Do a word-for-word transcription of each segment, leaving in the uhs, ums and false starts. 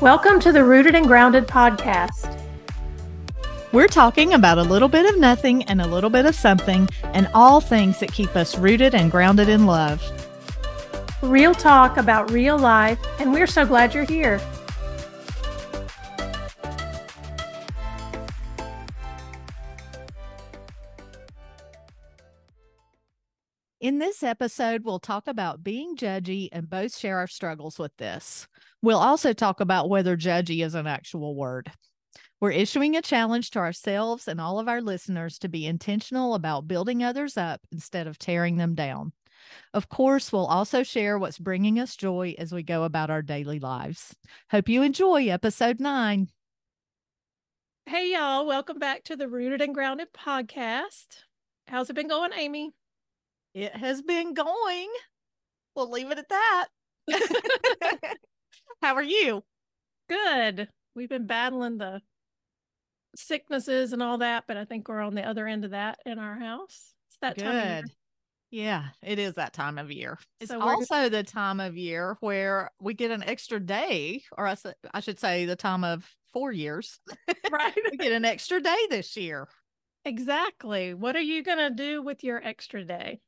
Welcome to the Rooted and Grounded podcast. We're talking about a little bit of nothing and a little bit of something and all things that keep us rooted and grounded in love. Real talk about real life, and we're so glad you're here. In this episode, we'll talk about being judgy and both share our struggles with this. We'll also talk about whether judgy is an actual word. We're issuing a challenge to ourselves and all of our listeners to be intentional about building others up instead of tearing them down. Of course, we'll also share what's bringing us joy as we go about our daily lives. Hope you enjoy episode nine. Hey, y'all. Welcome back to the Rooted and Grounded podcast. How's it been going, Amy? It has been going. We'll leave it at that. How are you? Good. We've been battling the sicknesses and all that, but I think we're on the other end of that in our house. It's that Good. time of year. Yeah, it is that time of year. It's so also gonna... the time of year where we get an extra day, or I, I should say the time of four years. Right. We get an extra day this year. Exactly. What are you going to do with your extra day?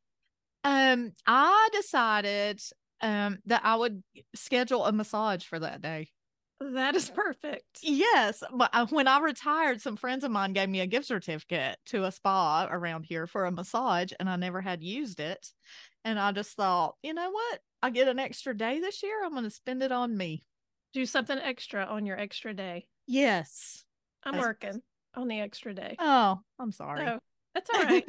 Um, I decided um, that I would schedule a massage for that day. That is perfect. Yes. But I, when I retired, some friends of mine gave me a gift certificate to a spa around here for a massage, and I never had used it. And I just thought, you know what? I get an extra day this year. I'm going to spend it on me. Do something extra on your extra day. Yes. I'm That's- working. On the extra day. Oh, I'm sorry. Oh, that's all right.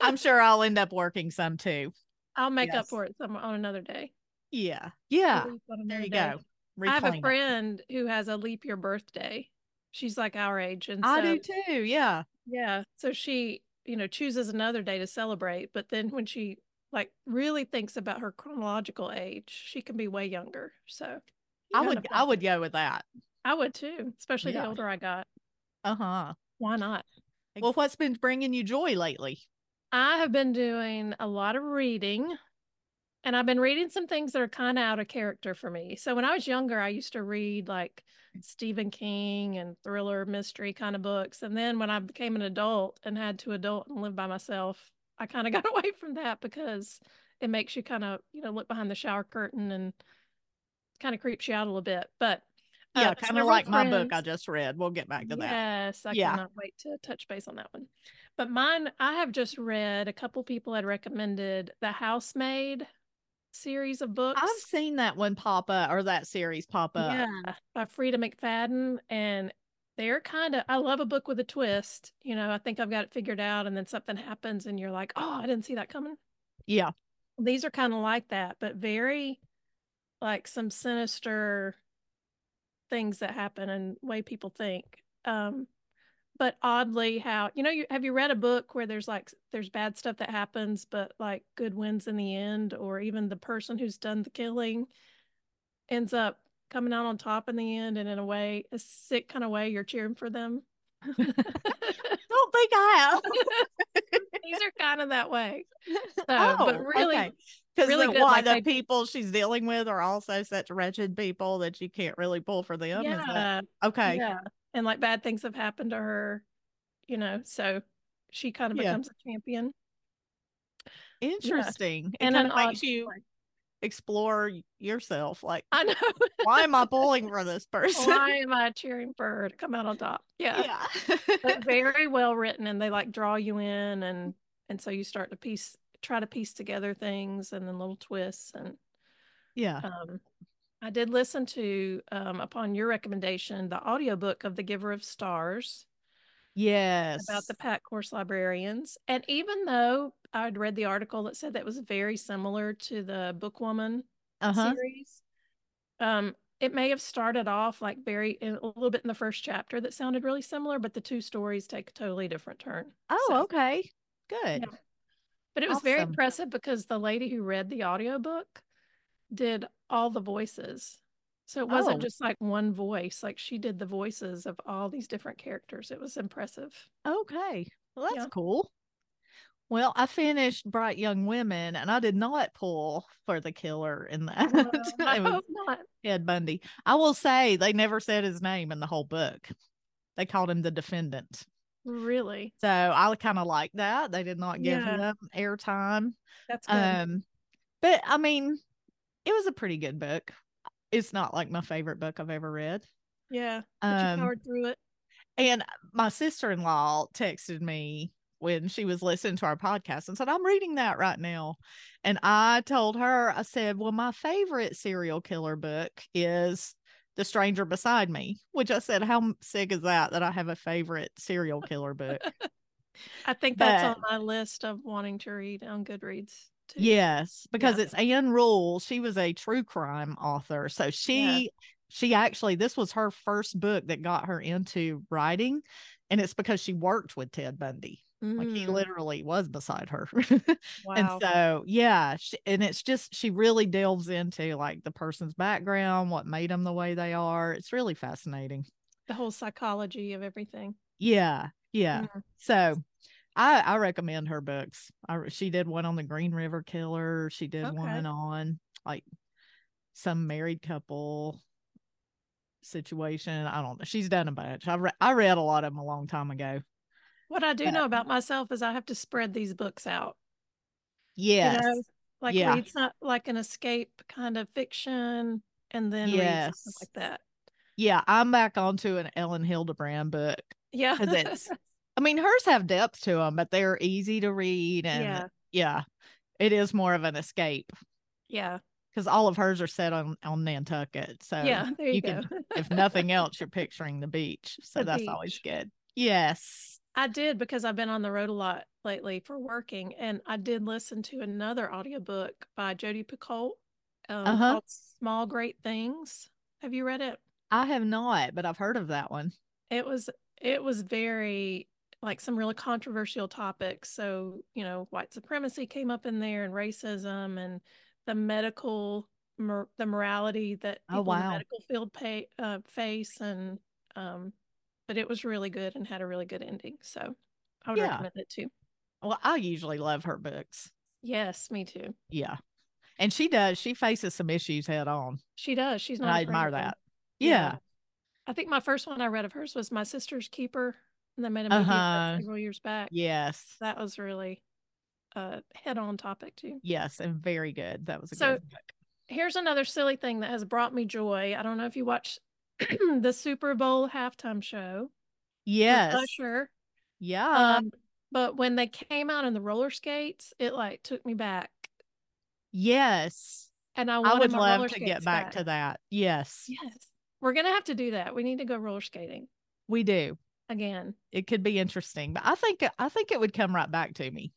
I'm sure I'll end up working some too. I'll make yes. up for it some on another day. Yeah. Yeah. There you day. go. Reclaim I have a friend it. who has a leap year birthday. She's like our age. And so, I do too. Yeah. Yeah. So she, you know, chooses another day to celebrate. But then when she like really thinks about her chronological age, she can be way younger. So I would, I would go with that. I would too, especially yeah. the older I got. Uh-huh. Why not? Well, what's been bringing you joy lately? I have been doing a lot of reading, and I've been reading some things that are kind of out of character for me. So when I was younger, I used to read like Stephen King and thriller mystery kind of books. And then when I became an adult and had to adult and live by myself, I kind of got away from that because it makes you kind of, you know, look behind the shower curtain and kind of creeps you out a little bit. But Yeah, uh, kind of like friends. my book I just read. We'll get back to that. Yes, I yeah. cannot wait to touch base on that one. But mine, I have just read, a couple people had recommended the Housemaid series of books. I've seen that one pop up, or that series pop up. Yeah, by Frieda McFadden. And they're kind of, I love a book with a twist. You know, I think I've got it figured out, and then something happens and you're like, oh, I didn't see that coming. Yeah. These are kind of like that, but very like some sinister things that happen and way people think, um but oddly how, you know, you have you read a book where there's like there's bad stuff that happens but like good wins in the end, or even the person who's done the killing ends up coming out on top in the end, and in a way, a sick kind of way, you're cheering for them. Don't think I have. These are kind of that way. So, oh, but really okay. Because really the, like, the people she's dealing with are also such wretched people that you can't really pull for them. Yeah. Is that, okay. Yeah. And like bad things have happened to her, you know, so she kind of yeah. becomes a champion. Interesting. Yeah. It and kind an of makes you way. explore yourself. Like, I know. Why am I pulling for this person? Why am I cheering for her to come out on top? Yeah. Yeah. But very well written, and they like draw you in, and, and so you start to piece try to piece together things and then little twists. And yeah um I did listen to, um upon your recommendation, the audiobook of The Giver of Stars, yes about the Pack Horse librarians. And even though I'd read the article that said that was very similar to the Book Woman uh-huh. series, um it may have started off like very a little bit in the first chapter that sounded really similar, but the two stories take a totally different turn. oh so, okay good yeah. But it was awesome. Very impressive because the lady who read the audiobook did all the voices. So it wasn't oh. just like one voice. Like she did the voices of all these different characters. It was impressive. Okay. Well, that's yeah. cool. Well, I finished Bright Young Women, and I did not pull for the killer in that. Uh, I hope not. Ed Bundy. I will say they never said his name in the whole book. They called him the defendant. Really? So I kind of like that. They did not give yeah. him airtime. That's good. Um, but, I mean, it was a pretty good book. It's not like my favorite book I've ever read. Yeah, but um, you powered through it. And my sister-in-law texted me when she was listening to our podcast and said, I'm reading that right now. And I told her, I said, well, my favorite serial killer book is The Stranger Beside Me, which I said, how sick is that, that I have a favorite serial killer book? I think that's but, on my list of wanting to read on Goodreads too. Yes, because yeah. it's Anne Rule. She was a true crime author. So she, yeah. she actually, this was her first book that got her into writing. And it's because she worked with Ted Bundy. Like, he literally was beside her. Wow. And so, yeah. She, and it's just, she really delves into, like, the person's background, what made them the way they are. It's really fascinating. The whole psychology of everything. Yeah. Yeah. Mm-hmm. So, I, I recommend her books. I, she did one on the Green River Killer. She did okay. one on, like, some married couple situation. I don't know. She's done a bunch. I, re- I read a lot of them a long time ago. What I do but, know about myself is I have to spread these books out. Yes. You know, like yeah. read some, like an escape kind of fiction, and then yes. read something like that. Yeah, I'm back onto an Ellen Hildebrand book. Yeah. It's, I mean, hers have depth to them, but they're easy to read. And yeah, yeah it is more of an escape. Yeah. Because all of hers are set on, on Nantucket. So yeah, there you, you go. Can, if nothing else, you're picturing the beach. So the that's beach. Always good. Yes. I did, because I've been on the road a lot lately for working, and I did listen to another audiobook by Jody Picoult um, uh-huh. called Small Great Things. Have you read it? I have not, but I've heard of that one. It was it was very, like, some really controversial topics. So, you know, white supremacy came up in there, and racism, and the medical, mor- the morality that people oh, wow. in the medical field pay, uh, face, and um but it was really good and had a really good ending. So I would yeah. recommend it too. Well, I usually love her books. Yes, me too. Yeah. And she does. She faces some issues head on. She does. She's not. I admire that. Yeah. yeah. I think my first one I read of hers was My Sister's Keeper. And they made a movie uh-huh. several years back. Yes. That was really a head on topic too. Yes. And very good. That was a so, good book. Here's another silly thing that has brought me joy. I don't know if you watch the Super Bowl halftime show. Yes. Usher. Yeah. Um, but when they came out in the roller skates, it like took me back. Yes. And I, I would love to get back, back to that. Yes. Yes. We're going to have to do that. We need to go roller skating. We do. Again. It could be interesting, but I think, I think it would come right back to me.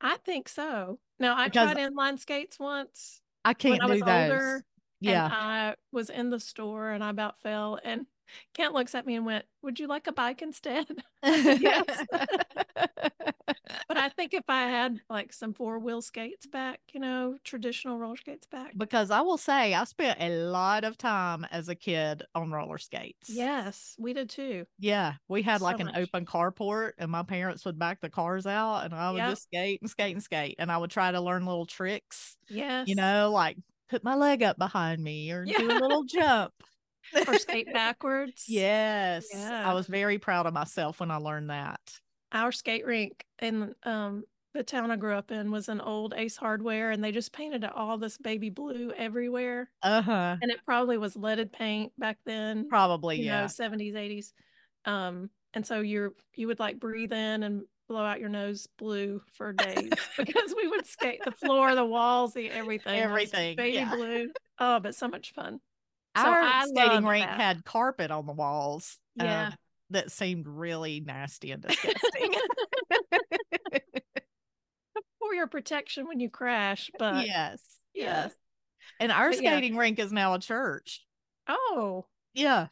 I think so. No, I because tried inline skates once. I can't when do I was those. Older. Yeah, and I was in the store and I about fell, and Kent looks at me and went, would you like a bike instead? I said, yes. But I think if I had like some four wheel skates back, you know, traditional roller skates back. Because I will say I spent a lot of time as a kid on roller skates. Yes, we did too. Yeah, we had like so an much. Open carport, and my parents would back the cars out, and I would yep. just skate and skate and skate. And I would try to learn little tricks. Yes. You know, like put my leg up behind me or yeah. do a little jump or skate backwards. Yes. Yeah. I was very proud of myself when I learned that. Our skate rink in um, the town I grew up in was an old Ace Hardware, and they just painted it all this baby blue everywhere. Uh-huh. And it probably was leaded paint back then. Probably, you yeah. know, seventies, eighties. Um, and so you're, you would like breathe in and blow out your nose blue for days because we would skate the floor, the walls, the everything. Everything. Baby yeah. blue. Oh, but so much fun. So Our I skating rink that. had carpet on the walls. Yeah. Um, that seemed really nasty and disgusting. For your protection when you crash, but yes. Yes. And our but skating yeah. rink is now a church. Oh. Yeah.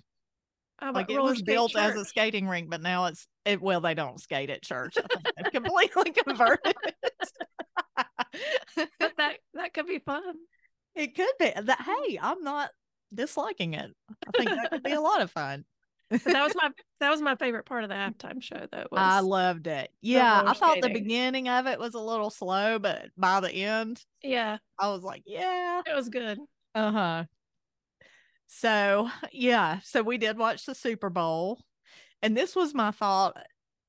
Like it was built church. as a skating rink, but now it's it. Well, they don't skate at church. I think they've completely converted it. But that that could be fun. It could be. That, hey, I'm not disliking it. I think that could be a lot of fun. But that was my that was my favorite part of the halftime show. That was I loved it. Yeah, I thought skating. The beginning of it was a little slow, but by the end, yeah, I was like, yeah, it was good. Uh huh. So yeah, so we did watch the Super Bowl, and this was my thought.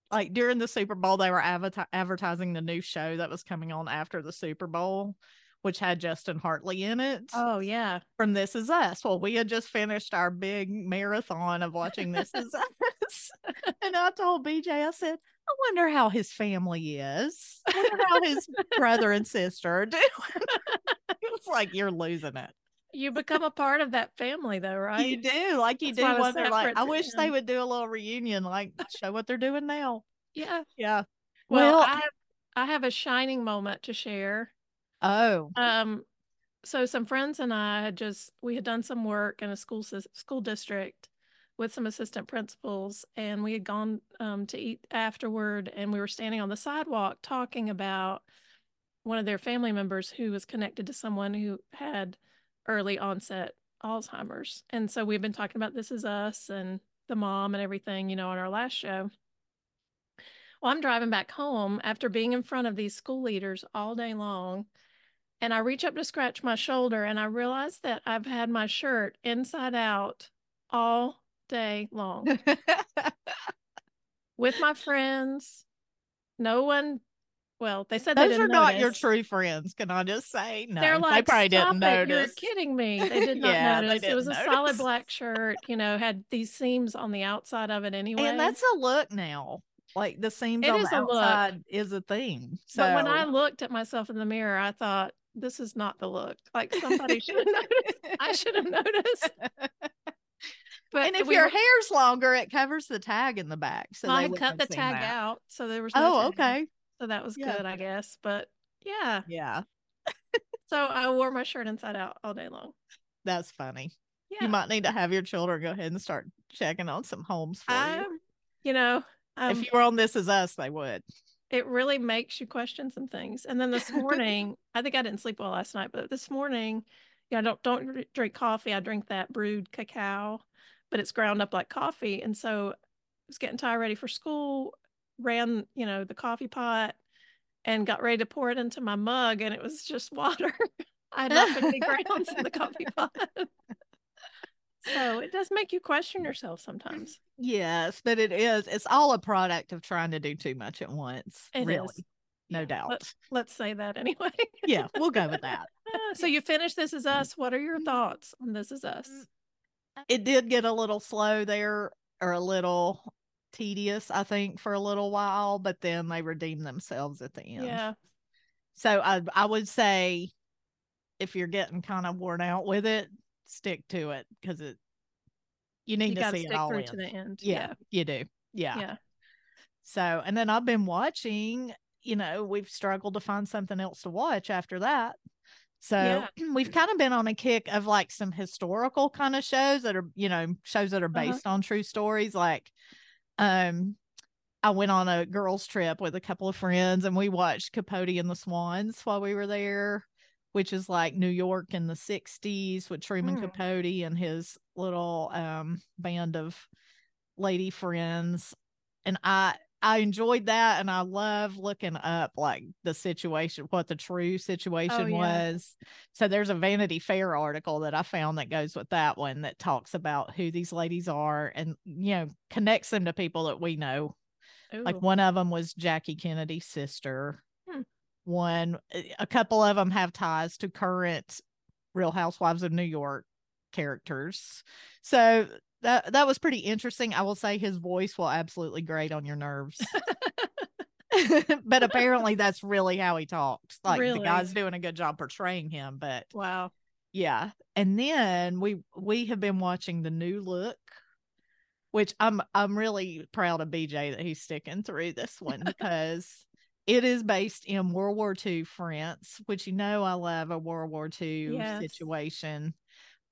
Like during the Super Bowl, they were adver- advertising the new show that was coming on after the Super Bowl, which had Justin Hartley in it. Oh, yeah. From This Is Us. Well, we had just finished our big marathon of watching This Is Us. And I told B J, I said, I wonder how his family is. I wonder how his brother and sister are doing. It's like, you're losing it. You become a part of that family, though, right? You do. Like, you That's do wonder, like, I wish them. They would do a little reunion, like, show what they're doing now. Yeah. Yeah. Well, well I, have, I have a shining moment to share. Oh. Um, so some friends and I had just, we had done some work in a school school district with some assistant principals, and we had gone um, to eat afterward, and we were standing on the sidewalk talking about one of their family members who was connected to someone who had early onset Alzheimer's. And so we've been talking about This Is Us and the mom and everything, you know, on our last show. Well, I'm driving back home after being in front of these school leaders all day long, and I reach up to scratch my shoulder, and I realize that I've had my shirt inside out all day long with my friends. No one. Well, they said those they didn't are not notice. Your true friends. Can I just say? No, they're like, they probably didn't it. Notice. You're kidding me. They did not yeah, notice. Didn't it was notice. A solid black shirt, you know, had these seams on the outside of it anyway. And that's a look now. Like the seams it on is the outside a look. Is a thing. So but when I looked at myself in the mirror, I thought, this is not the look. Like somebody should have noticed. I should have noticed. But and if we your were, hair's longer, it covers the tag in the back. So I cut the tag that. Out. So there was no oh, tag. Okay. So that was yeah. good, I guess. But yeah. Yeah. So I wore my shirt inside out all day long. That's funny. Yeah. You might need to have your children go ahead and start checking on some homes for I, you. You know. Um, if you were on This Is Us, they would. It really makes you question some things. And then this morning, I think I didn't sleep well last night, but this morning, you know, I don't, don't drink coffee. I drink that brewed cacao, but it's ground up like coffee. And so I was getting Ty ready for school, ran, you know, the coffee pot and got ready to pour it into my mug. And it was just water. I had nothing to grounds in the coffee pot. So it does make you question yourself sometimes. Yes, but it is. It's all a product of trying to do too much at once. It really. Is. No yeah. doubt. Let, let's say that anyway. Yeah, we'll go with that. So you finished This Is Us. What are your thoughts on This Is Us? It did get a little slow there, or a little tedious, I think, for a little while, but then they redeemed themselves at the end. Yeah. So I, I would say if you're getting kind of worn out with it, stick to it, because it you need you to see it all in. To the end. Yeah, yeah, you do. Yeah. Yeah. So, and then I've been watching, you know, we've struggled to find something else to watch after that. So yeah. We've kind of been on a kick of like some historical kind of shows that are, you know, shows that are based uh-huh. on true stories. Like, um, I went on a girls trip with a couple of friends, and we watched Capote and the Swans while we were there, which is like New York in the sixties with Truman mm. Capote and his little um, band of lady friends. And I I enjoyed that. And I love looking up like the situation, what the true situation oh, yeah. was. So there's a Vanity Fair article that I found that goes with that one that talks about who these ladies are and, you know, connects them to people that we know. Ooh. Like one of them was Jackie Kennedy's sister. Hmm. One, a couple of them have ties to current Real Housewives of New York characters. So that that was pretty interesting. I will say his voice will absolutely grate on your nerves. But apparently that's really how he talks. Like really? The guy's doing a good job portraying him, but wow. Yeah. And then we we have been watching The New Look, which I'm I'm really proud of B J that he's sticking through this one, because it is based in World War Two France, which, you know, I love a World War Two yes. situation.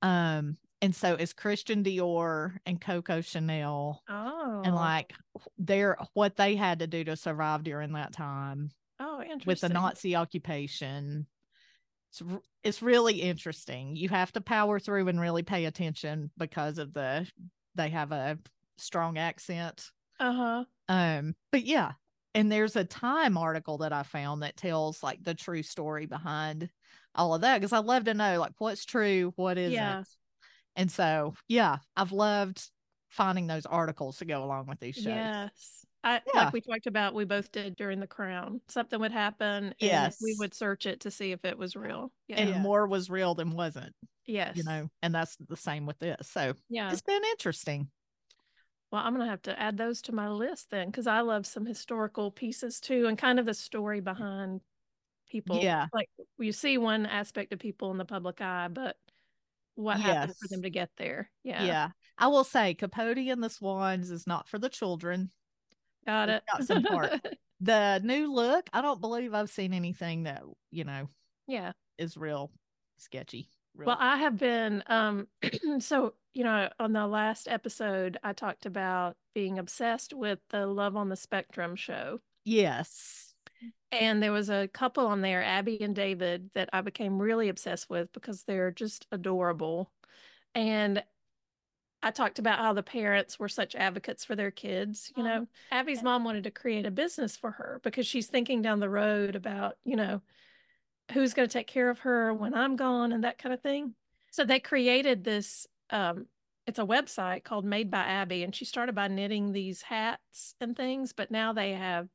Um, and so it's Christian Dior and Coco Chanel. Oh. And like their what they had to do to survive during that time. Oh, interesting. With the Nazi occupation. It's, it's really interesting. You have to power through and really pay attention because of the, they have a strong accent. Uh-huh. Um, but yeah. And there's a Time article that I found that tells like the true story behind all of that, because I love to know like what's true, what isn't. Yeah. And so, yeah, I've loved finding those articles to go along with these shows. Yes. I, yeah. Like we talked about, we both did during The Crown. Something would happen. Yes. And we would search it to see if it was real. Yeah. And yeah. more was real than wasn't. Yes. You know, and that's the same with this. So yeah, it's been interesting. Well, I'm going to have to add those to my list then, because I love some historical pieces too, and kind of the story behind people. Yeah. Like you see one aspect of people in the public eye, but what yes. happened for them to get there. Yeah. Yeah. I will say Capote and the Swans is not for the children. Got it. Got some part. The New Look, I don't believe I've seen anything that, you know, yeah, is real sketchy. Real. Well, I have been, um, so, you know, on the last episode, I talked about being obsessed with the Love on the Spectrum show. Yes. And there was a couple on there, Abby and David, that I became really obsessed with because they're just adorable. And I talked about how the parents were such advocates for their kids. You know, Abby's mom wanted to create a business for her because she's thinking down the road about, you know, who's going to take care of her when I'm gone and that kind of thing. So they created this, um, it's a website called Made by Abby, and she started by knitting these hats and things, but now they have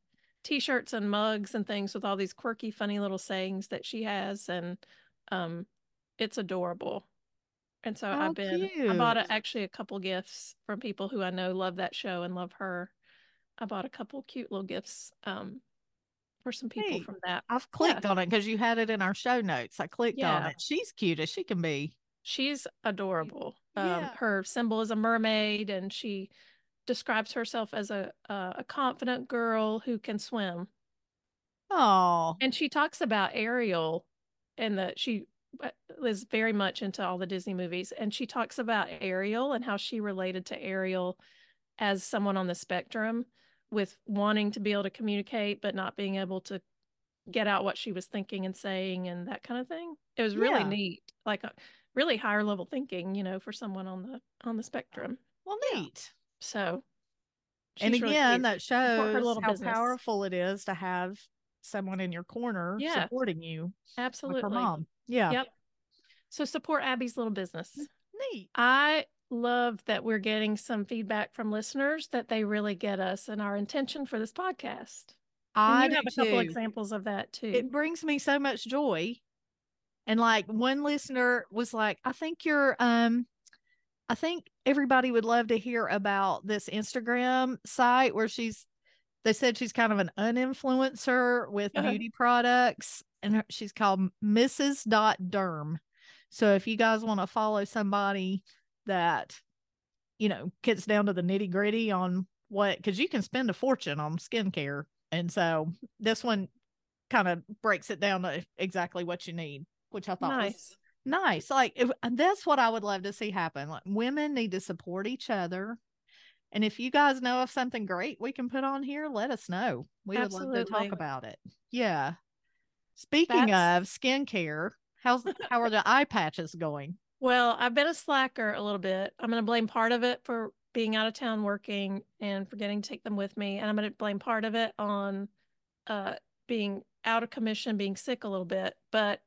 t-shirts and mugs and things with all these quirky, funny little sayings that she has. And um, it's adorable. And so How I've been, cute. I bought a, actually a couple gifts from people who I know love that show and love her. I bought a couple cute little gifts um, for some people hey, from that. I've clicked yeah. on it because you had it in our show notes. I clicked yeah. on it. She's cute as she can be. She's adorable. Yeah. Um, her symbol is a mermaid, and she describes herself as a uh, a confident girl who can swim. Oh. And she talks about Ariel and the, she was very much into all the Disney movies, and she talks about Ariel and how she related to Ariel as someone on the spectrum with wanting to be able to communicate but not being able to get out what she was thinking and saying and that kind of thing. It was really yeah. neat, like a really higher level thinking, you know, for someone on the on the spectrum. Well, neat. So and again really that shows how business. Powerful it is to have someone in your corner yeah. supporting you. Absolutely. Like her mom. Yeah. Yep. So support Abby's little business. Neat. I love that we're getting some feedback from listeners that they really get us and our intention for this podcast. I you have a too. Couple examples of that too. It brings me so much joy. And like one listener was like, I think you're um I think everybody would love to hear about this Instagram site where she's they said she's kind of an uninfluencer with uh-huh. beauty products, and she's called Missus Derm. So if you guys want to follow somebody that, you know, gets down to the nitty gritty on what, because you can spend a fortune on skincare. And so this one kind of breaks it down to exactly what you need, which I thought nice. Was nice. Like if, that's what I would love to see happen. Like women need to support each other. And if you guys know of something great we can put on here, let us know. We Absolutely. Would love to talk about it. Yeah. Speaking That's... of skincare, how's how are the eye patches going? Well, I've been a slacker a little bit. I'm going to blame part of it for being out of town working and forgetting to take them with me. And I'm going to blame part of it on uh, being out of commission, being sick a little bit. But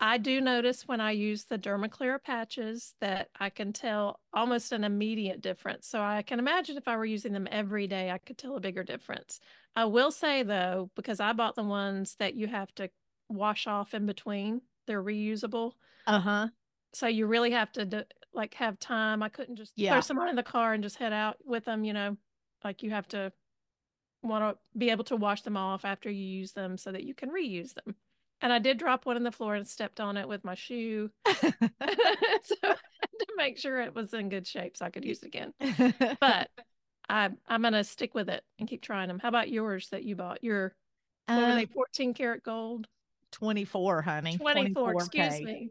I do notice when I use the Dermaclear patches that I can tell almost an immediate difference. So I can imagine if I were using them every day, I could tell a bigger difference. I will say, though, because I bought the ones that you have to wash off in between, they're reusable. Uh-huh. So you really have to, do, like, have time. I couldn't just yeah. throw someone in the car and just head out with them, you know. Like, you have to want to be able to wash them off after you use them so that you can reuse them. And I did drop one on the floor and stepped on it with my shoe. So I had to make sure it was in good shape so I could use it again. But I, I'm going to stick with it and keep trying them. How about yours that you bought? Your um, were they fourteen karat gold? twenty-four, honey. twenty-four, twenty-four excuse K. me.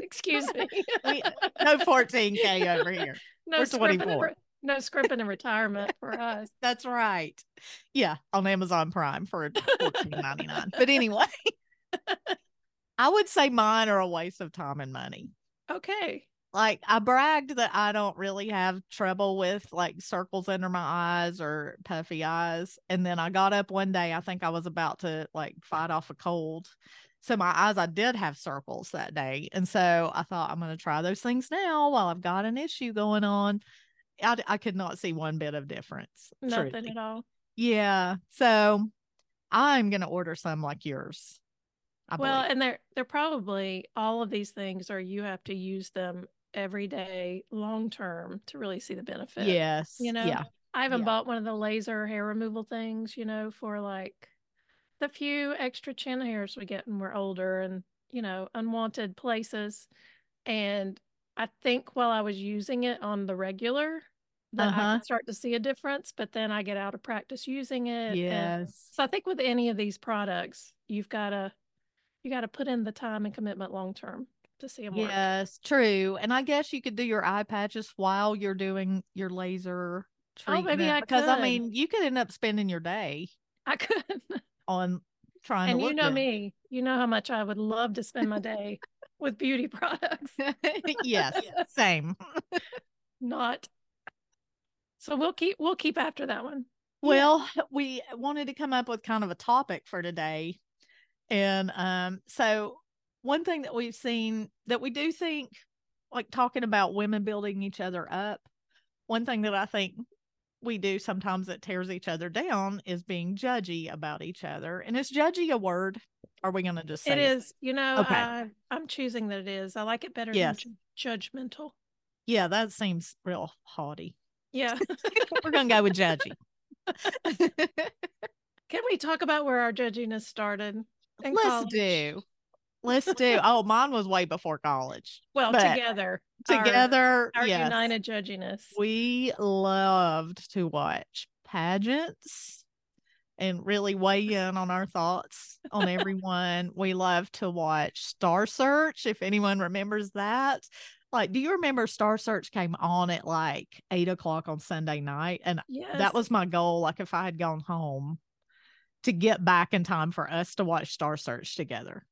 Excuse me. we, no fourteen K over here. No, we're twenty-four. Re- no scrimping in retirement for us. That's right. Yeah, on Amazon Prime for fourteen ninety-nine. But anyway. I would say mine are a waste of time and money. Okay. like I bragged that I don't really have trouble with like circles under my eyes or puffy eyes. And then I got up one day, I think I was about to like fight off a cold. So my eyes, I did have circles that day. And so I thought, I'm going to try those things now while I've got an issue going on. I, I could not see one bit of difference. Nothing truly. At all. Yeah. So I'm going to order some like yours. I well, believe. And they're, they're probably, all of these things are, you have to use them every day, long term, to really see the benefit. Yes. You know, yeah. I haven't yeah. bought one of the laser hair removal things, you know, for like the few extra chin hairs we get when we're older and, you know, unwanted places. And I think while I was using it on the regular, that uh-huh. I could start to see a difference, but then I get out of practice using it. Yes. And so I think with any of these products, you've got to you got to put in the time and commitment long term to see them work. Yes, true. And I guess you could do your eye patches while you're doing your laser treatment. Oh, maybe I because could. I mean, you could end up spending your day. I could on trying. And to look you know good. Me, you know how much I would love to spend my day with beauty products. Yes, same. Not. So we'll keep we'll keep after that one. Well, yeah. We wanted to come up with kind of a topic for today. And um, so one thing that we've seen that we do think, like talking about women building each other up, one thing that I think we do sometimes that tears each other down is being judgy about each other. And is judgy a word? Are we going to just say it? It is. You know, okay. I, I'm choosing that it is. I like it better yes. than ju- judgmental. Yeah, that seems real haughty. Yeah. We're going to go with judgy. Can we talk about where our judginess started? Let's college. do. Let's do. Oh, mine was way before college. Well, but together. Together. Our, our yes. united judginess. We loved to watch pageants and really weigh in on our thoughts on everyone. We loved to watch Star Search, if anyone remembers that. Like, do you remember Star Search came on at like eight o'clock on Sunday night? And yes. that was my goal. Like, if I had gone home, to get back in time for us to watch Star Search together.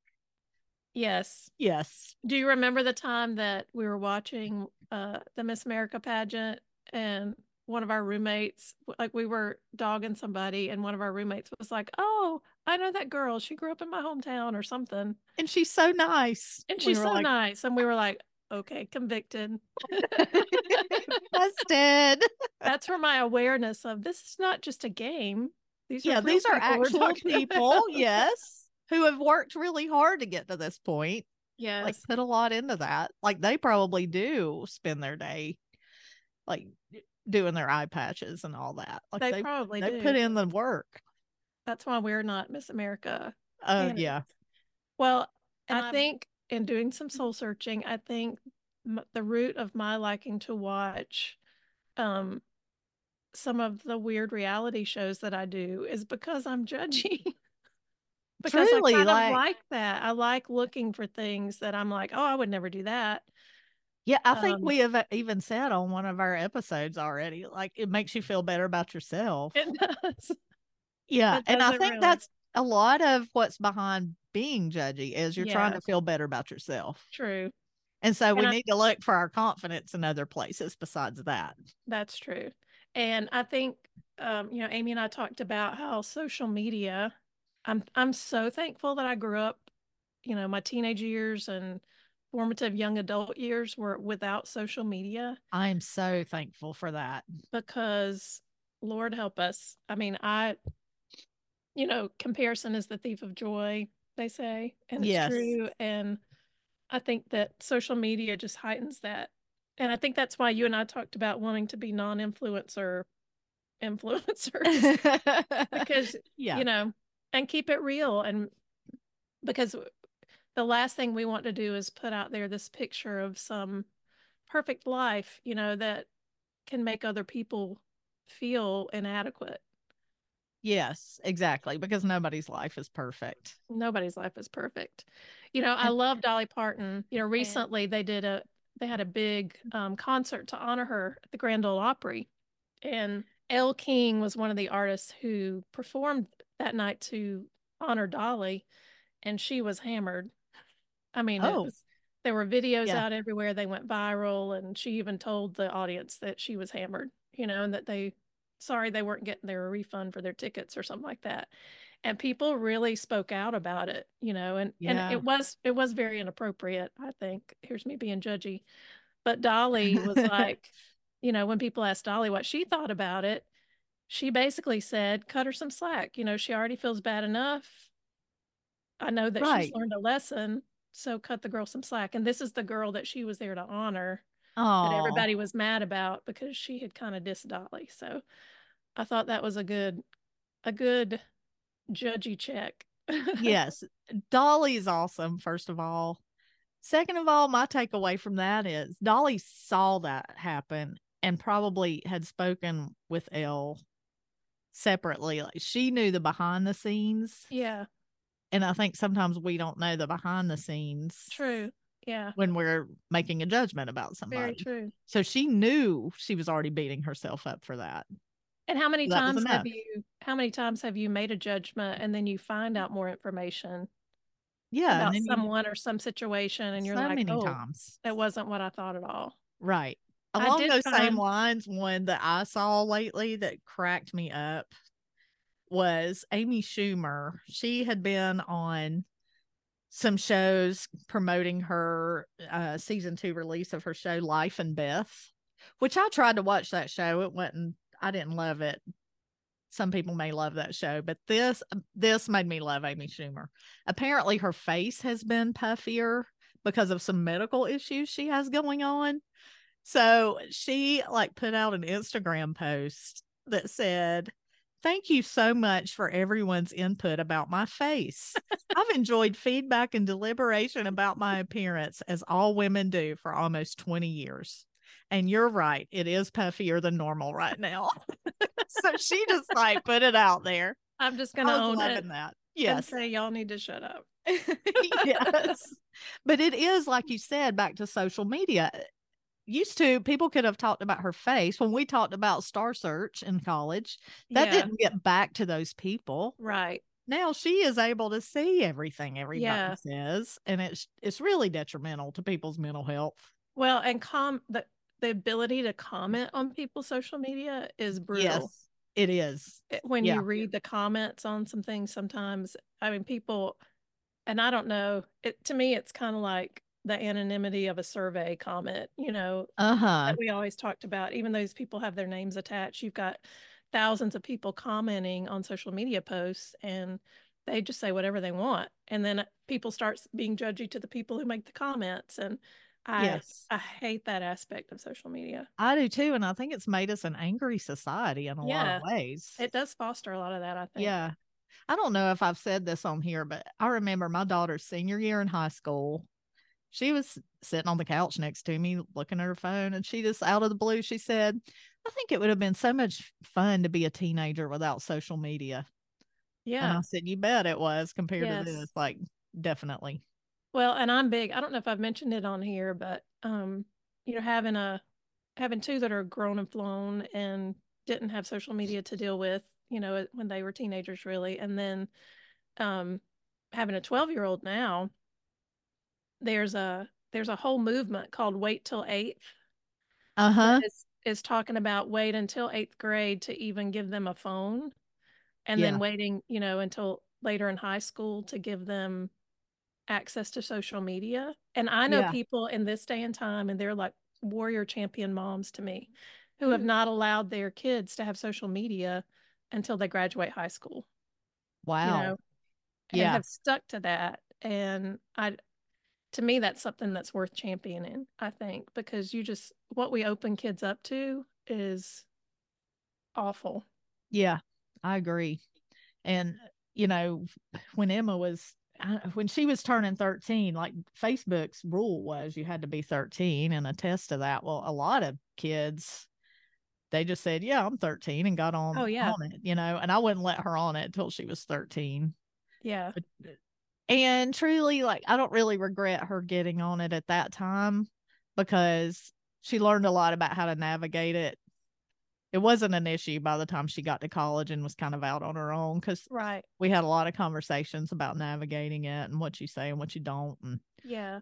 Yes. Yes. Do you remember the time that we were watching uh, the Miss America pageant and one of our roommates, like we were dogging somebody and one of our roommates was like, oh, I know that girl. She grew up in my hometown or something. And she's so nice. And she's we so like... nice. And we were like, okay, convicted. Busted. That's where my awareness of this is not just a game. These are yeah, these are actual people, yes, who have worked really hard to get to this point. Yes. Like, put a lot into that. Like, they probably do spend their day, like, doing their eye patches and all that. Like They, they probably they do. They put in the work. That's why we're not Miss America. Oh, uh, yeah. Well, and I I'm... think in doing some soul searching, I think the root of my liking to watch... um. some of the weird reality shows that I do is because I'm judgy. because Truly, I kind like, of like that. I like looking for things that I'm like, oh, I would never do that. Yeah, I um, think we have even said on one of our episodes already, like it makes you feel better about yourself. It does. Yeah, it and I think really. that's a lot of what's behind being judgy is you're yeah. trying to feel better about yourself. True. And so and we I, need to look for our confidence in other places besides that. That's true. And I think, um, you know, Amy and I talked about how social media, I'm I'm so thankful that I grew up, you know, my teenage years and formative young adult years were without social media. I am so thankful for that. Because, Lord help us. I mean, I, you know, comparison is the thief of joy, they say. And it's yes. true. And I think that social media just heightens that. And I think that's why you and I talked about wanting to be non-influencer influencers because, yeah. you know, and keep it real. And because the last thing we want to do is put out there this picture of some perfect life, you know, that can make other people feel inadequate. Yes, exactly. Because nobody's life is perfect. Nobody's life is perfect. You know, I love Dolly Parton. You know, recently and- they did a, They had a big um, concert to honor her at the Grand Ole Opry. And Elle King was one of the artists who performed that night to honor Dolly. And she was hammered. I mean, oh. it was, There were videos yeah. out everywhere. They went viral, and she even told the audience that she was hammered, you know, and that they, sorry, they weren't getting their refund for their tickets or something like that. And people really spoke out about it, you know, and, yeah. and it was, it was very inappropriate, I think. Here's me being judgy. But Dolly was like, you know, when people asked Dolly what she thought about it, she basically said, cut her some slack. You know, she already feels bad enough. I know that right. she's learned a lesson. So cut the girl some slack. And this is the girl that she was there to honor Aww. That everybody was mad about because she had kind of dissed Dolly. So I thought that was a good, a good judgy check. Yes. Dolly is awesome, first of all. Second of all, my takeaway from that is Dolly saw that happen and probably had spoken with Elle separately. Like she knew the behind the scenes. Yeah. And I think sometimes we don't know the behind the scenes. True. Yeah. When we're making a judgment about somebody. Very true. So she knew she was already beating herself up for that. And how many so times have you, how many times have you made a judgment and then you find out more information yeah, about someone you, or some situation and you're so like, many oh, times. That wasn't what I thought at all. Right. Along those find- same lines, one that I saw lately that cracked me up was Amy Schumer. She had been on some shows promoting her uh, season two release of her show Life and Beth, which I tried to watch that show. It wasn't, I didn't love it. Some people may love that show, but this, this made me love Amy Schumer. Apparently her face has been puffier because of some medical issues she has going on. So she like put out an Instagram post that said, "Thank you so much for everyone's input about my face. I've enjoyed feedback and deliberation about my appearance as all women do for almost twenty years. And you're right. It is puffier than normal right now." So she just like put it out there. I'm just going to own loving it that. Yes. And say y'all need to shut up. Yes. But it is, like you said, back to social media. Used to, people could have talked about her face. When we talked about Star Search in college, that yeah. didn't get back to those people. Right. Now she is able to see everything everybody yeah. says, and it's it's really detrimental to people's mental health. Well, and com the, the ability to comment on people's social media is brutal. Yes, it is. When yeah. you read the comments on some things sometimes, I mean, people, and I don't know, it to me, it's kind of like the anonymity of a survey comment, you know, uh-huh. that we always talked about. Even those people have their names attached. You've got thousands of people commenting on social media posts, and they just say whatever they want. And then people start being judgy to the people who make the comments. And I, yes. I hate that aspect of social media. I do too. And I think it's made us an angry society in a yeah. lot of ways. It does foster a lot of that, I think. Yeah. I don't know if I've said this on here, but I remember my daughter's senior year in high school. She was sitting on the couch next to me looking at her phone, and she just out of the blue, she said, "I think it would have been so much fun to be a teenager without social media." Yeah. And I said, "You bet it was compared yes. to this." Like, definitely. Well, and I'm big. I don't know if I've mentioned it on here, but, um, you know, having a, having two that are grown and flown and didn't have social media to deal with, you know, when they were teenagers, really. And then, um, having a twelve year old now, there's a there's a whole movement called Wait Till Eighth. Uh-huh. Is, is talking about wait until eighth grade to even give them a phone, and yeah. then waiting, you know, until later in high school to give them access to social media. And I know yeah. people in this day and time, and they're like warrior champion moms to me, who mm-hmm. have not allowed their kids to have social media until they graduate high school. Wow. You know, and yeah. have stuck to that. And I To me, that's something that's worth championing, I think, because you just, what we open kids up to is awful. Yeah, I agree. And, you know, when Emma was, when she was turning thirteen, like Facebook's rule was you had to be thirteen and attest to that. Well, a lot of kids, they just said, yeah, I'm thirteen and got on, oh, yeah. on it, you know, and I wouldn't let her on it till she was thirteen. Yeah. But, and truly, like, I don't really regret her getting on it at that time because she learned a lot about how to navigate it. It wasn't an issue by the time she got to college and was kind of out on her own because right. we had a lot of conversations about navigating it and what you say and what you don't. And yeah.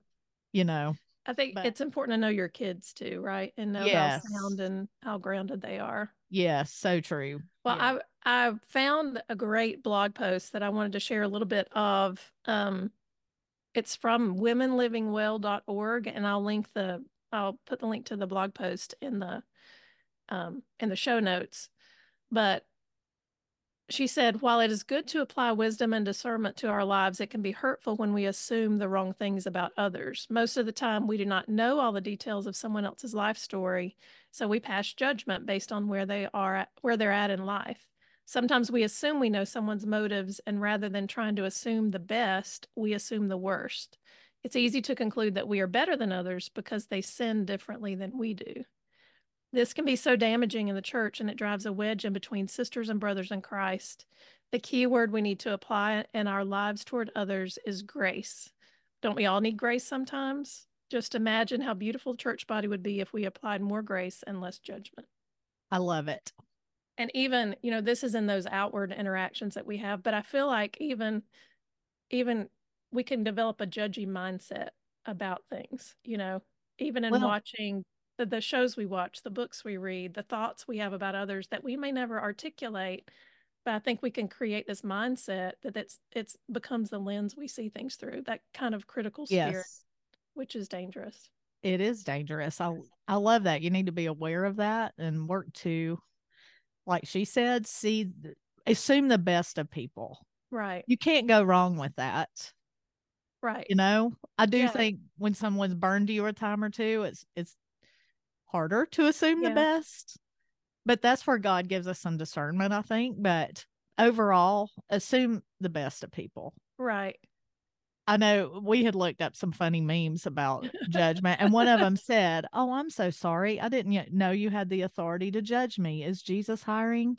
you know. I think but, it's important to know your kids too, right? And know yes. how sound and how grounded they are. Yeah, so true. Well, yeah. I, I found a great blog post that I wanted to share a little bit of. Um, it's from women living well dot org, and I'll link the, I'll put the link to the blog post in the, um, in the show notes. But she said, while it is good to apply wisdom and discernment to our lives, it can be hurtful when we assume the wrong things about others. Most of the time, we do not know all the details of someone else's life story, so we pass judgment based on where they are, at, where they're at in life. Sometimes we assume we know someone's motives, and rather than trying to assume the best, we assume the worst. It's easy to conclude that we are better than others because they sin differently than we do. This can be so damaging in the church, and it drives a wedge in between sisters and brothers in Christ. The key word we need to apply in our lives toward others is grace. Don't we all need grace sometimes? Just imagine how beautiful the church body would be if we applied more grace and less judgment. I love it. And even, you know, this is in those outward interactions that we have, but I feel like even, even we can develop a judgy mindset about things, you know, even in well, watching The, the shows we watch, the books we read, the thoughts we have about others that we may never articulate, but I think we can create this mindset that it's it's becomes the lens we see things through, that kind of critical spirit, yes. which is dangerous. It is dangerous. I I love that. You need to be aware of that and work to, like she said, see, assume the best of people. Right. You can't go wrong with that. Right. You know, I do yeah. think when someone's burned you a time or two, it's it's harder to assume yeah. the best, but that's where God gives us some discernment, I think. But overall, assume the best of people. Right. I know we had looked up some funny memes about judgment, and one of them said, "Oh, I'm so sorry. I didn't yet know you had the authority to judge me. Is Jesus hiring?"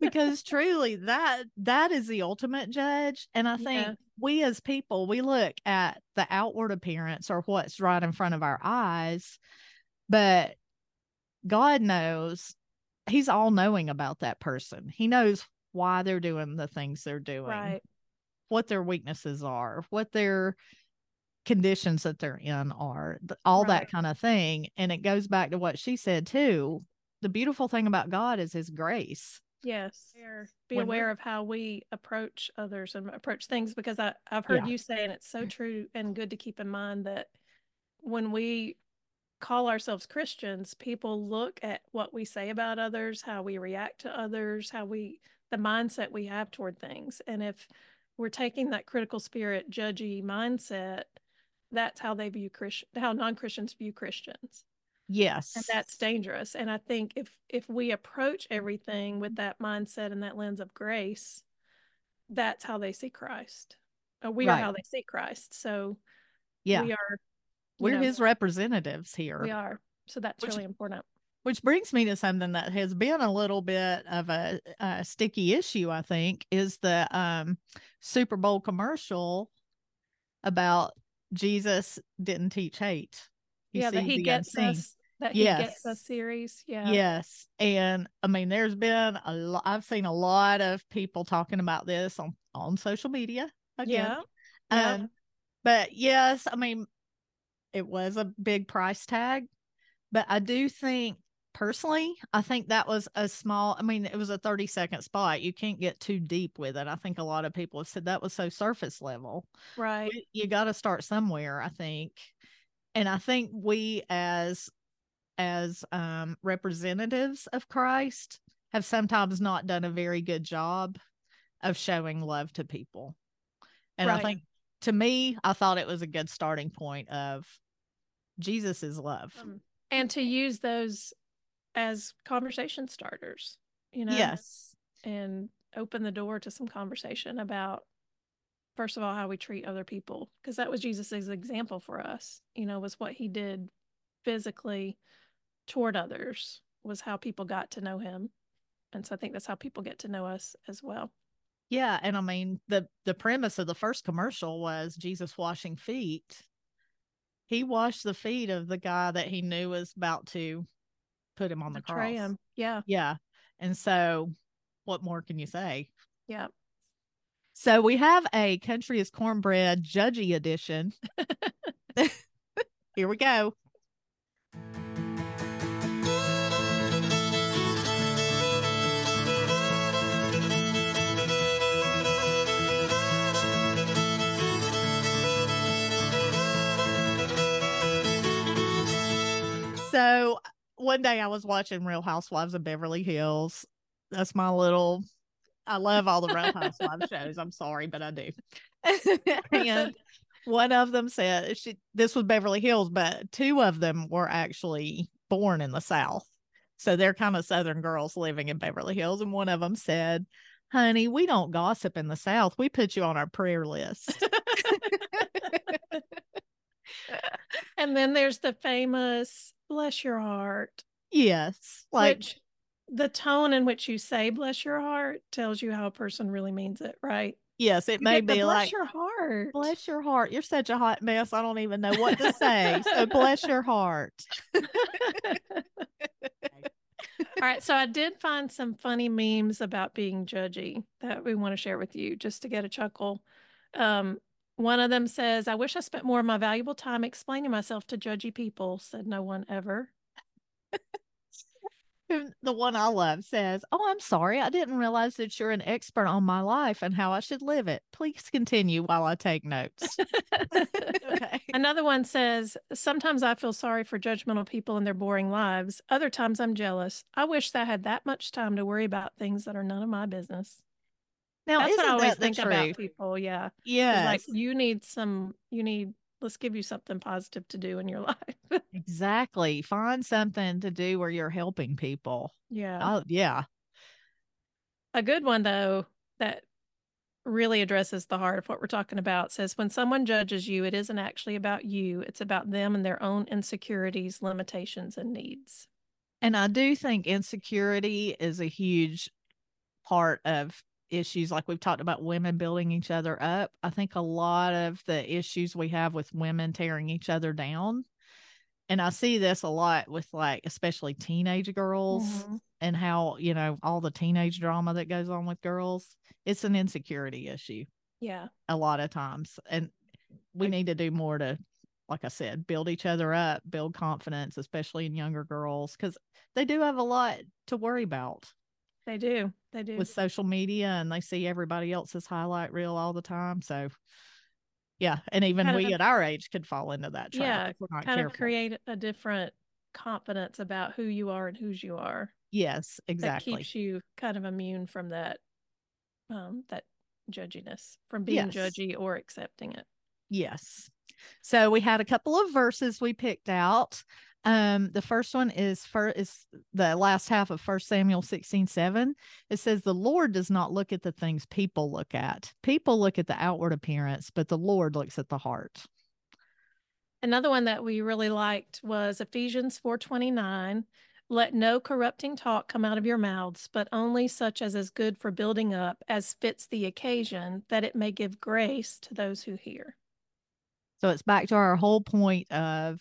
Because truly, that that is the ultimate judge. And I think yeah. we as people, we look at the outward appearance or what's right in front of our eyes. But God knows, he's all knowing about that person. He knows why they're doing the things they're doing, right. what their weaknesses are, what their conditions that they're in are, all right. that kind of thing. And it goes back to what she said too. The beautiful thing about God is his grace. Yes. Be when aware of how we approach others and approach things, because I, I've heard yeah. you say, and it's so true and good to keep in mind, that when we call ourselves Christians, people look at what we say about others, how we react to others, how we, the mindset we have toward things. And if we're taking that critical spirit, judgy mindset, that's how they view Christian, how non-Christians view Christians. Yes. And that's dangerous. And I think if, if we approach everything with that mindset and that lens of grace, that's how they see Christ. Or we right. are how they see Christ. So yeah. we are We're you know, his representatives here. We are. So that's which, really important. Which brings me to something that has been a little bit of a, a sticky issue, I think, is the um, Super Bowl commercial about Jesus didn't teach hate. You yeah, that he gets unseen. us. That yes. he gets us series. Yeah. Yes. And I mean, there's been a lot. I've seen a lot of people talking about this on, on social media. Again. Yeah. Um, yeah. But yes, I mean, it was a big price tag, but I do think personally, I think that was a small, I mean, it was a thirty second spot. You can't get too deep with it. I think a lot of people have said that was so surface level, right? You got to start somewhere, I think. And I think we as, as, um, representatives of Christ have sometimes not done a very good job of showing love to people. And right. I think, to me, I thought it was a good starting point of Jesus's love. Um, and to use those as conversation starters, you know? Yes. And open the door to some conversation about, first of all, how we treat other people. Because that was Jesus's example for us, you know, was what he did physically toward others, was how people got to know him. And so I think that's how people get to know us as well. Yeah, and I mean, the, the premise of the first commercial was Jesus washing feet. He washed the feet of the guy that he knew was about to put him on the cross. Him. Yeah. Yeah. And so what more can you say? Yeah. So we have a Country is Cornbread judgy edition Here we go. So one day I was watching Real Housewives of Beverly Hills. That's my little, I love all the Real Housewives shows. I'm sorry, but I do. And one of them said, she, this was Beverly Hills, but two of them were actually born in the South. So they're kind of Southern girls living in Beverly Hills. And one of them said, honey, we don't gossip in the South. We put you on our prayer list. And then there's the famous bless your heart. Yes. Like which, the tone in which you say bless your heart tells you how a person really means it, right? Yes, it you may be bless like bless your heart. Bless your heart. You're such a hot mess. I don't even know what to say. So bless your heart. All right. So I did find some funny memes about being judgy that we want to share with you just to get a chuckle. Um One of them says, I wish I spent more of my valuable time explaining myself to judgy people, said no one ever. The one I love says, oh, I'm sorry. I didn't realize that you're an expert on my life and how I should live it. Please continue while I take notes. Okay. Another one says, sometimes I feel sorry for judgmental people and their boring lives. Other times I'm jealous. I wish that I had that much time to worry about things that are none of my business. Now, that's what I always think about people. Yeah. Yeah. Like you need some, you need, let's give you something positive to do in your life. Exactly. Find something to do where you're helping people. Yeah. Oh, yeah. A good one, though, that really addresses the heart of what we're talking about says when someone judges you, it isn't actually about you. It's about them and their own insecurities, limitations, and needs. And I do think insecurity is a huge part of issues, like we've talked about women building each other up. I think a lot of the issues we have with women tearing each other down, and I see this a lot with like especially teenage girls, mm-hmm. and how, you know, all the teenage drama that goes on with girls, it's an insecurity issue, yeah, a lot of times. And we I- need to do more to, like I said, build each other up, build confidence, especially in younger girls, because they do have a lot to worry about. They do. They do. With social media, and they see everybody else's highlight reel all the time. So, yeah. And even kind we a, at our age could fall into that trap. Yeah. If we're not kind careful. Of create a different confidence about who you are and whose you are. Yes, exactly. That keeps you kind of immune from that, um, that judginess, from being yes. judgy or accepting it. Yes. So we had a couple of verses we picked out. Um, the first one is for is the last half of First Samuel sixteen seven. It says, the Lord does not look at the things people look at. People look at the outward appearance, but the Lord looks at the heart. Another one that we really liked was Ephesians four twenty-nine. Let no corrupting talk come out of your mouths, but only such as is good for building up, as fits the occasion, that it may give grace to those who hear. So it's back to our whole point of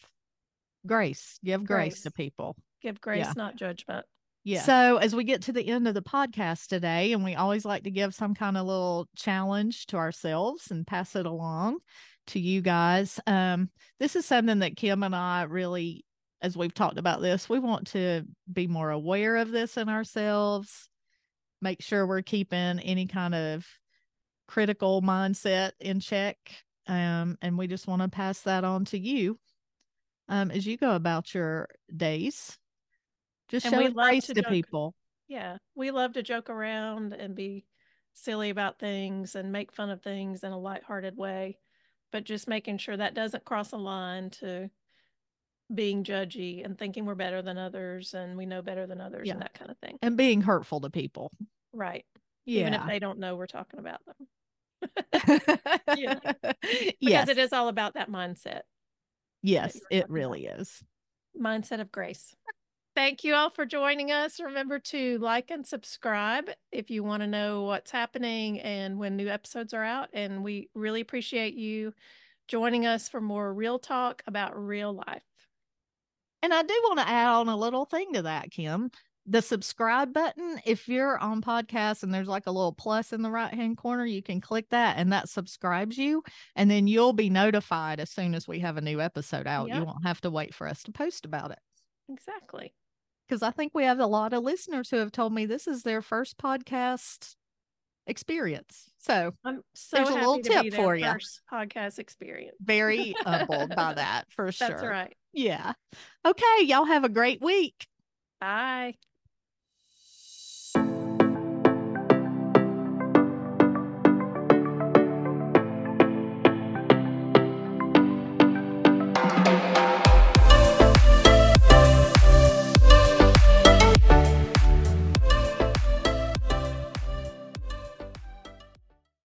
grace. Give grace, grace to people. Give grace, yeah. Not judgment. Yeah. So as we get to the end of the podcast today, and we always like to give some kind of little challenge to ourselves and pass it along to you guys. Um, this is something that Kim and I really, as we've talked about this, we want to be more aware of this in ourselves, make sure we're keeping any kind of critical mindset in check. Um, and we just want to pass that on to you. Um, as you go about your days, just and show grace to, to joke, people. Yeah. We love to joke around and be silly about things and make fun of things in a lighthearted way, but just making sure that doesn't cross a line to being judgy and thinking we're better than others and we know better than others, yeah. and that kind of thing. And being hurtful to people. Right. Yeah. Even if they don't know we're talking about them. Yeah. Because yes. it is all about that mindset. Yes, it really is. Mindset of grace. Thank you all for joining us. Remember to like and subscribe if you want to know what's happening and when new episodes are out. And we really appreciate you joining us for more real talk about real life. And I do want to add on a little thing to that, Kim. the subscribe button. If you're on podcasts and there's like a little plus in the right hand corner, you can click that and that subscribes you. And then you'll be notified as soon as we have a new episode out. Yep. You won't have to wait for us to post about it. Exactly. Because I think we have a lot of listeners who have told me this is their first podcast experience. So I'm so there's happy a little to tip be their for you. First podcast experience. Very humbled by that for sure. That's right. Yeah. Okay. Y'all have a great week. Bye.